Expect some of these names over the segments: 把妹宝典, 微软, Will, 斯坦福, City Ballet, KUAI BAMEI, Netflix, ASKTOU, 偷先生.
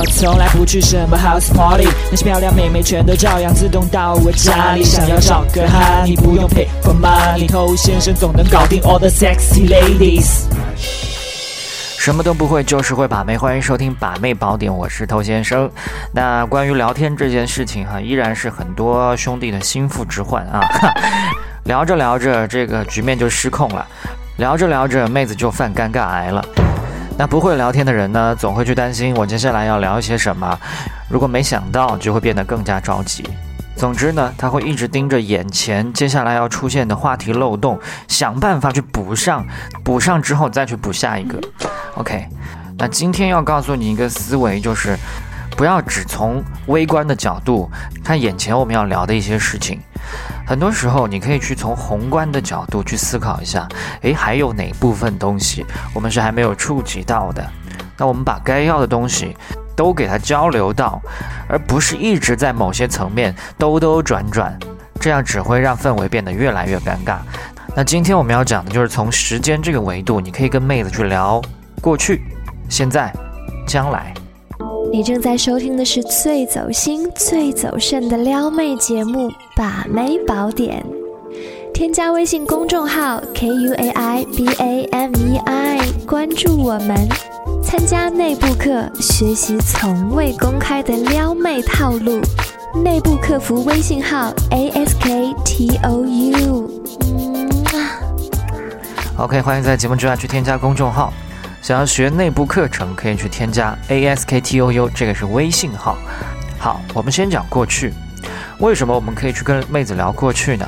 我从来不去什么 house party， 那些漂亮妹妹全都照样自动到我家里。想要找个哈，你不用 pay for money， 偷先生总能搞定 all the sexy ladies。什么都不会，就是会把妹。欢迎收听《把妹宝典》，我是偷先生。那关于聊天这件事情哈，依然是很多兄弟的心腹之患啊。聊着聊着，这个局面就失控了；聊着聊着，妹子就犯尴尬癌了。那不会聊天的人呢，总会去担心我接下来要聊一些什么，如果没想到，就会变得更加着急。总之呢，他会一直盯着眼前接下来要出现的话题漏洞，想办法去补上，补上之后再去补下一个。OK， 那今天要告诉你一个思维，就是不要只从微观的角度看眼前我们要聊的一些事情，很多时候你可以去从宏观的角度去思考一下，还有哪部分东西我们是还没有触及到的，那我们把该要的东西都给它交流到，而不是一直在某些层面兜转转，这样只会让氛围变得越来越尴尬。那今天我们要讲的就是从时间这个维度，你可以跟妹子去聊过去、现在、将来。你正在收听的是最走心、最走肾的撩妹节目《把妹宝典》。添加微信公众号 KUAI BAMEI， 关注我们，参加内部课，学习从未公开的撩妹套路。内部客服微信号 ASKTOU。OK， 欢迎在节目之外去添加公众号。想要学内部课程，可以去添加 ASKTOU， 这个是微信号。好，我们先讲过去。为什么我们可以去跟妹子聊过去呢？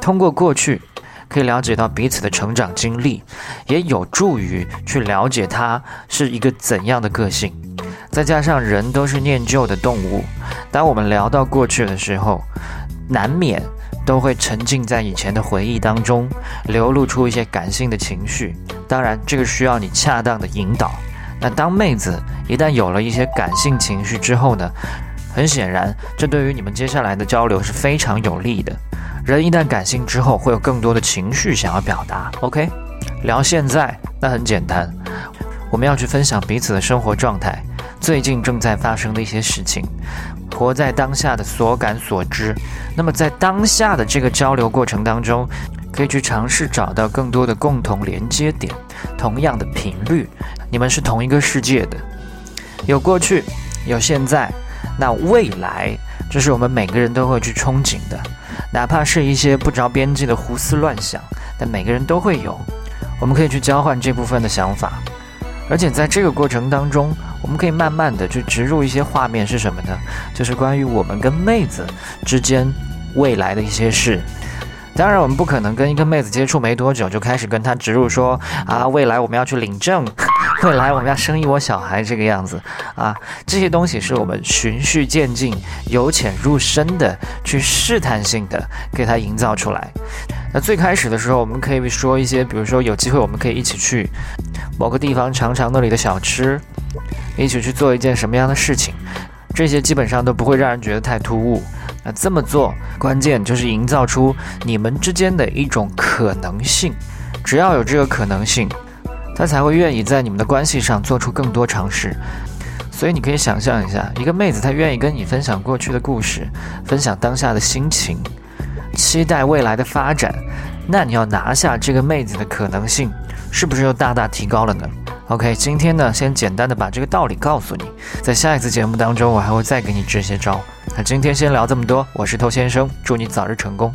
通过过去，可以了解到彼此的成长经历，也有助于去了解她是一个怎样的个性。再加上人都是念旧的动物，当我们聊到过去的时候，难免都会沉浸在以前的回忆当中，流露出一些感性的情绪。当然，这个需要你恰当的引导。那当妹子一旦有了一些感性情绪之后呢，很显然，这对于你们接下来的交流是非常有利的。人一旦感性之后，会有更多的情绪想要表达。OK， 聊现在，那很简单，我们要去分享彼此的生活状态，最近正在发生的一些事情，活在当下的所感所知。那么在当下的这个交流过程当中，可以去尝试找到更多的共同连接点，同样的频率，你们是同一个世界的。有过去，有现在，那未来，这是我们每个人都会去憧憬的，哪怕是一些不着边际的胡思乱想，但每个人都会有，我们可以去交换这部分的想法。而且在这个过程当中，我们可以慢慢的去植入一些画面，是什么呢？就是关于我们跟妹子之间未来的一些事。当然，我们不可能跟一个妹子接触没多久就开始跟她植入说啊，未来我们要去领证，未来我们要生一窝小孩这个样子啊，这些东西是我们循序渐进、由浅入深的去试探性的给它营造出来。那最开始的时候，我们可以说一些，比如说有机会我们可以一起去某个地方尝尝那里的小吃，一起去做一件什么样的事情，这些基本上都不会让人觉得太突兀。那这么做，关键就是营造出你们之间的一种可能性。只要有这个可能性，她才会愿意在你们的关系上做出更多尝试。所以你可以想象一下，一个妹子她愿意跟你分享过去的故事，分享当下的心情，期待未来的发展，那你要拿下这个妹子的可能性，是不是又大大提高了呢？OK， 今天呢，先简单的把这个道理告诉你，在下一次节目当中，我还会再给你支些招。那今天先聊这么多，我是偷先生，祝你早日成功。